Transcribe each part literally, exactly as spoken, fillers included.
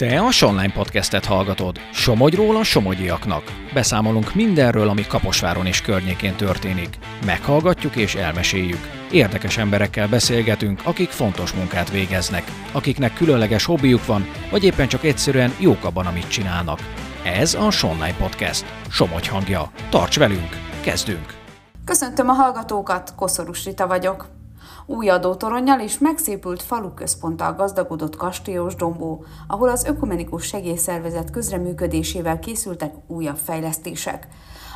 Te a SonLine podcastet hallgatod, Somogyról a somogyiaknak. Beszámolunk mindenről, ami Kaposváron és környékén történik. Meghallgatjuk és elmeséljük. Érdekes emberekkel beszélgetünk, akik fontos munkát végeznek, akiknek különleges hobbijuk van, vagy éppen csak egyszerűen jók abban, amit csinálnak. Ez a SonLine podcast. Somogy hangja. Tarts velünk! Kezdünk! Köszöntöm a hallgatókat, Koszorús Rita vagyok. Új adótoronnyal és megszépült falu központtal gazdagodott Kastélyosdombó, ahol az Ökumenikus Segélyszervezet közreműködésével készültek újabb fejlesztések.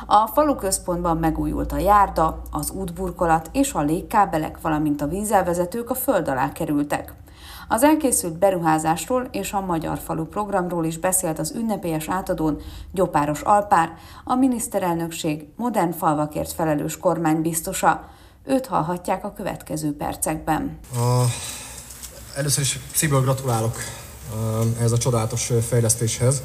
A falu központban megújult a járda, az útburkolat és a légkábelek, valamint a vízelvezetők a föld alá kerültek. Az elkészült beruházásról és a Magyar Falu programról is beszélt az ünnepélyes átadón Gyopáros Alpár, a miniszterelnökség modern falvakért felelős kormánybiztosa. Őt hallhatják a következő percekben. Uh, először is szívből gratulálok uh, ez a csodálatos fejlesztéshez.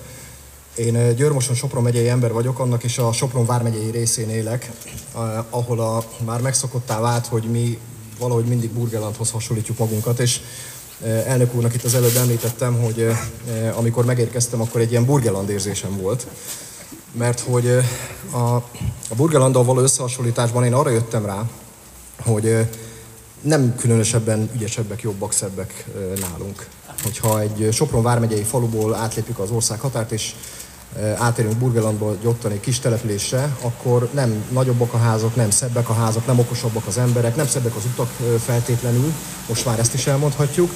Én Győr-Moson Sopron megyei ember vagyok, annak is a Sopron vármegyei részén élek, uh, ahol a, már megszokottá vált, hogy mi valahogy mindig Burgenlandhoz hasonlítjuk magunkat, és uh, elnök úrnak itt az előbb említettem, hogy uh, uh, amikor megérkeztem, akkor egy ilyen Burgenland érzésem volt. Mert hogy uh, a, a Burgenlanddal való összehasonlításban én arra jöttem rá, hogy nem különösebben ügyesebbek, jobbak, szebbek nálunk. Hogyha egy Sopron vármegyei faluból átlépjük az ország határt, és átérünk Burgenlandból egy ottani kis településre, akkor nem nagyobbak a házak, nem szebbek a házak, nem okosabbak az emberek, nem szebbek az utak feltétlenül, most már ezt is elmondhatjuk.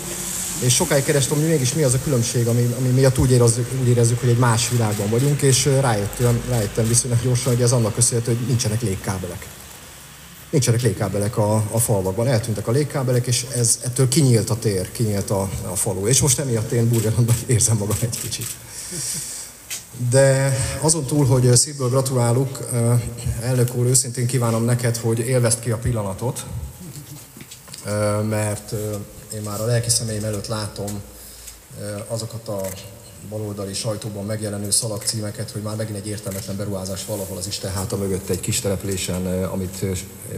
És sokáig kerestem, hogy mégis mi az a különbség, ami, ami miatt úgy érezzük, úgy érezzük, hogy egy más világban vagyunk, és rájöttem, rájöttem viszonylag gyorsan, hogy ez annak köszönhető, hogy nincsenek légkábelek. Nincsenek légkábelek a, a falvakban, eltűntek a légkábelek, és ez, ettől kinyílt a tér, kinyílt a, a falu. És most emiatt én Burgenlandban érzem magam egy kicsit. De azon túl, hogy szívből gratulálok, elnök úr, őszintén kívánom neked, hogy élvezd ki a pillanatot, mert én már a lelki személyem előtt látom azokat a baloldali sajtóban megjelenő szalagcímeket, hogy már megint egy értelmetlen beruházás valahol az Isten háta mögött egy kis településen, amit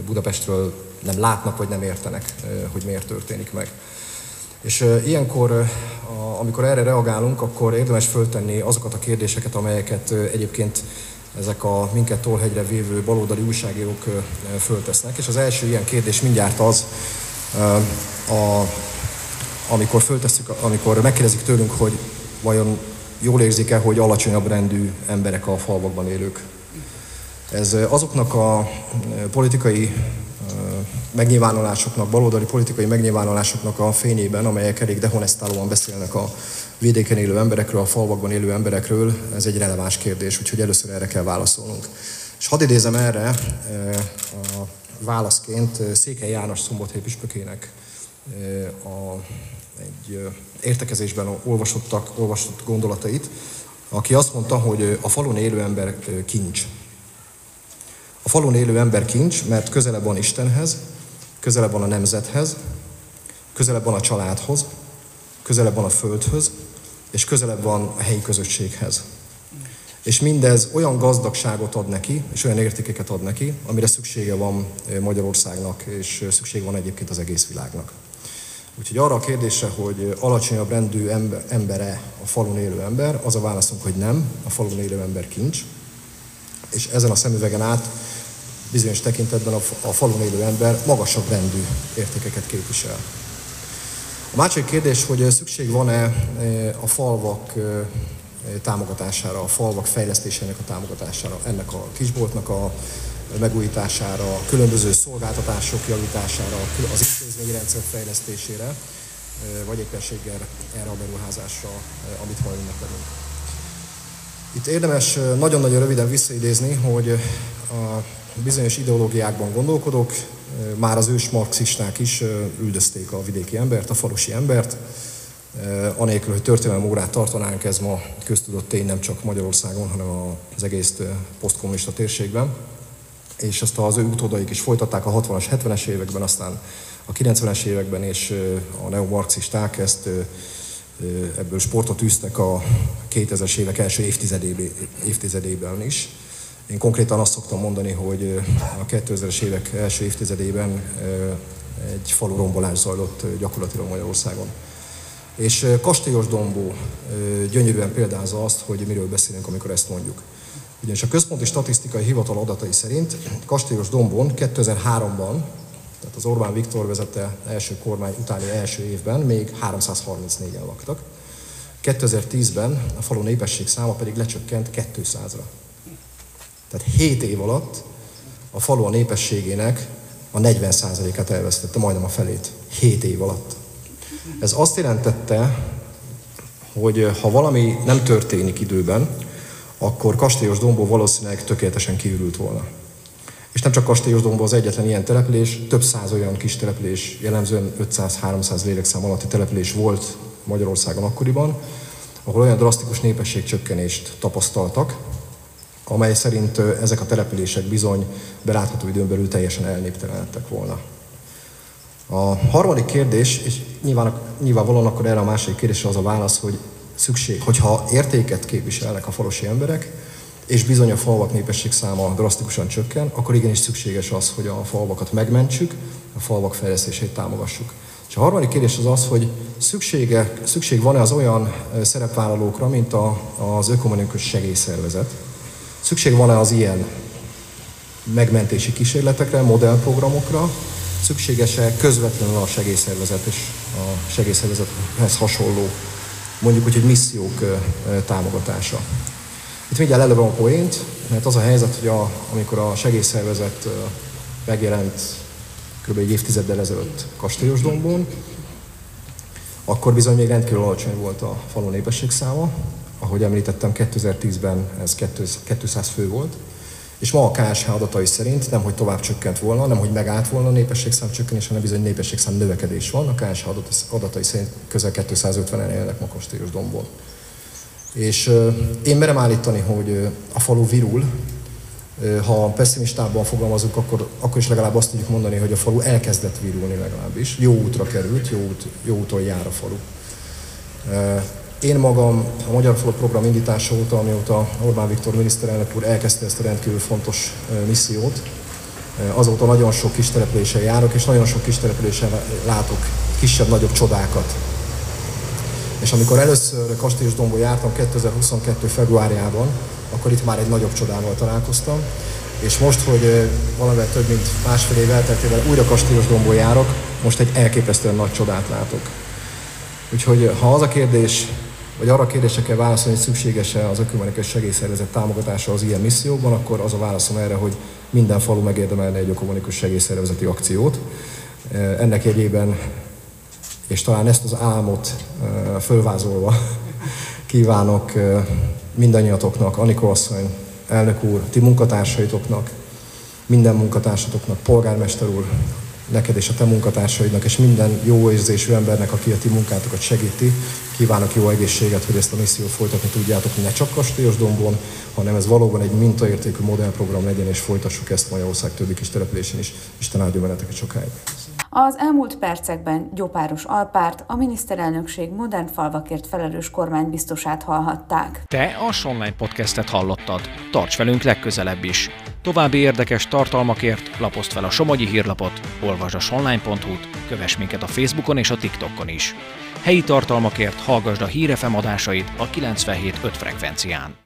Budapestről nem látnak, vagy nem értenek, hogy miért történik meg. És ilyenkor, amikor erre reagálunk, akkor érdemes föltenni azokat a kérdéseket, amelyeket egyébként ezek a minket tollhegyre vívő baloldali újságírók föltesznek. És az első ilyen kérdés mindjárt az, a, amikor, amikor megkérdezik tőlünk, hogy vajon jól érzik-e, hogy alacsonyabb rendű emberek a falvakban élők? Ez azoknak a politikai megnyilvánulásoknak, baloldali politikai megnyilvánulásoknak a fényében, amelyek elég dehonestálóan beszélnek a vidéken élő emberekről, a falvakban élő emberekről, ez egy releváns kérdés, úgyhogy először erre kell válaszolnunk. És hadd idézem erre a válaszként Székely János szombathelyi püspökének a egy értekezésben olvasottak, olvasott gondolatait, aki azt mondta, hogy a falun élő ember kincs. A falun élő ember kincs, mert közelebb van Istenhez, közelebb van a nemzethez, közelebb van a családhoz, közelebb van a földhöz, és közelebb van a helyi közösséghez. És mindez olyan gazdagságot ad neki, és olyan értékeket ad neki, amire szüksége van Magyarországnak, és szüksége van egyébként az egész világnak. Úgyhogy arra a kérdésre, hogy alacsonyabb rendű embere a falun élő ember, az a válaszunk, hogy nem, a falun élő ember kincs. És ezen a szemüvegen át bizonyos tekintetben a falun élő ember magasabb rendű értékeket képvisel. A másik kérdés, hogy szükség van-e a falvak támogatására, a falvak fejlesztésének a támogatására, ennek a kisboltnak a megújítására, különböző szolgáltatások javítására, az intézményrendszer fejlesztésére, vagy éppenséggel erre a beruházásra, amit majd ünnepelünk. Itt érdemes nagyon-nagyon röviden visszaidézni, hogy a bizonyos ideológiákban gondolkodók, már az ős marxisták is üldözték a vidéki embert, a falusi embert, anélkül, hogy történelmi órát tartanánk, ez ma köztudott tény nem csak Magyarországon, hanem az egész posztkommunista térségben. És azt az ő utódaik is folytatták a hatvanas, hetvenes években, aztán a kilencvenes években, és a neomarxisták ezt, ebből sportot űztek a kétezres évek első évtizedében, évtizedében is. Én konkrétan azt szoktam mondani, hogy a kétezres évek első évtizedében egy falurombolás zajlott gyakorlatilag Magyarországon. És Kastélyosdombó gyönyörűen példázza azt, hogy miről beszélünk, amikor ezt mondjuk. Ugyanis a Központi Statisztikai Hivatal adatai szerint Kastélyosdombón kétezer-háromban, tehát az Orbán Viktor vezette első kormány utáni első évben még háromszázharmincnégyen laktak. kétezer-tízben a falu népesség száma pedig lecsökkent kétszázra. Tehát hét év alatt a falu a népességének a negyven százalékát elvesztette, majdnem a felét. hét év alatt. Ez azt jelentette, hogy ha valami nem történik időben, akkor Kastélyosdombó valószínűleg tökéletesen kiürült volna. És nem csak Kastélyosdombó az egyetlen ilyen település, több száz olyan kis település, jellemzően ötszáz-háromszáz lélekszám alatti település volt Magyarországon akkoriban, ahol olyan drasztikus népességcsökkenést tapasztaltak, amely szerint ezek a települések bizony belátható időn belül teljesen elnéptelenedtek volna. A harmadik kérdés, és nyilván, nyilvánvalóan akkor erre a másik kérdésre az a válasz, hogy szükség, hogyha értéket képviselnek a falusi emberek, és bizony a falvak népesség száma drasztikusan csökken, akkor igenis szükséges az, hogy a falvakat megmentsük, a falvak fejlesztését támogassuk. És a harmadik kérdés az az, hogy szüksége, szükség van-e az olyan szerepvállalókra, mint a, az Ökumenikus Segélyszervezet. Szükség van-e az ilyen megmentési kísérletekre, modellprogramokra, szükséges-e közvetlenül a segélyszervezet és a segélyszervezethez hasonló, mondjuk úgy, hogy missziók támogatása. Itt mindjárt előbb a poént, mert az a helyzet, hogy a, amikor a segélyszervezet megjelent kb. egy évtizeddel ezelőtt Kastélyosdombón, akkor bizony még rendkívül alacsony volt a falu népesség száma. Ahogy említettem, kétezer-tízben ez kétszáz fő volt, és ma a ká es há adatai szerint nem, hogy tovább csökkent volna, nem, hogy megállt volna a népességszám csökkenés, hanem bizony népességszám növekedés van. A ká es há adatai szerint közel kétszázötvenen élnek ma Kastélyosdombón. És euh, én merem állítani, hogy euh, a falu virul. Euh, ha pessimistában fogalmazunk, akkor, akkor is legalább azt tudjuk mondani, hogy a falu elkezdett virulni legalábbis. Jó útra került, jó, út, jó úton jár a falu. Uh, Én magam a Magyar Falu Program indítása óta, amióta Orbán Viktor miniszterelnök úr elkezdte ezt a rendkívül fontos missziót, azóta nagyon sok kis településen járok, és nagyon sok kis településen látok kisebb-nagyobb csodákat. És amikor először Kastélyosdombón jártam kétezer-huszonkettő februárjában, akkor itt már egy nagyobb csodával találkoztam, és most, hogy valamivel több mint másfél év elteltével újra Kastélyosdombón járok, most egy elképesztően nagy csodát látok. Úgyhogy ha az a kérdés, vagy arra a kérdésre kell válaszolni, hogy szükséges-e az Ökumenikus Segélyszervezet támogatása az ilyen misszióban, akkor az a válaszom erre, hogy minden falu megérdemelne egy Ökumenikus Segélyszervezeti akciót. Ennek jegyében, és talán ezt az álmot fölvázolva kívánok mindannyiatoknak, Anikó asszony, elnök úr, ti munkatársaitoknak, minden munkatársatoknak, polgármester úr, neked és a te munkatársaidnak, és minden jó érzésű embernek, aki a ti munkátokat segíti. Kívánok jó egészséget, hogy ezt a missziót folytatni tudjátok, ne csak Kastélyosdombón, hanem ez valóban egy mintaértékű modellprogram legyen, és folytassuk ezt Magyarország többi kis településen is. Isten áldjon benneteket sokáig! Az elmúlt percekben Gyopáros Alpárt, a miniszterelnökség modern falvakért felelős kormánybiztosát hallhatták. Te a SonLine podcastet hallottad. Tarts velünk legközelebb is! További érdekes tartalmakért lapozd fel a Somogyi Hírlapot, olvasd a sonline pont hu-t, kövess minket a Facebookon és a TikTokon is. Helyi tartalmakért hallgasd a Hír ef em adásait a kilencvenhét öt frekvencián.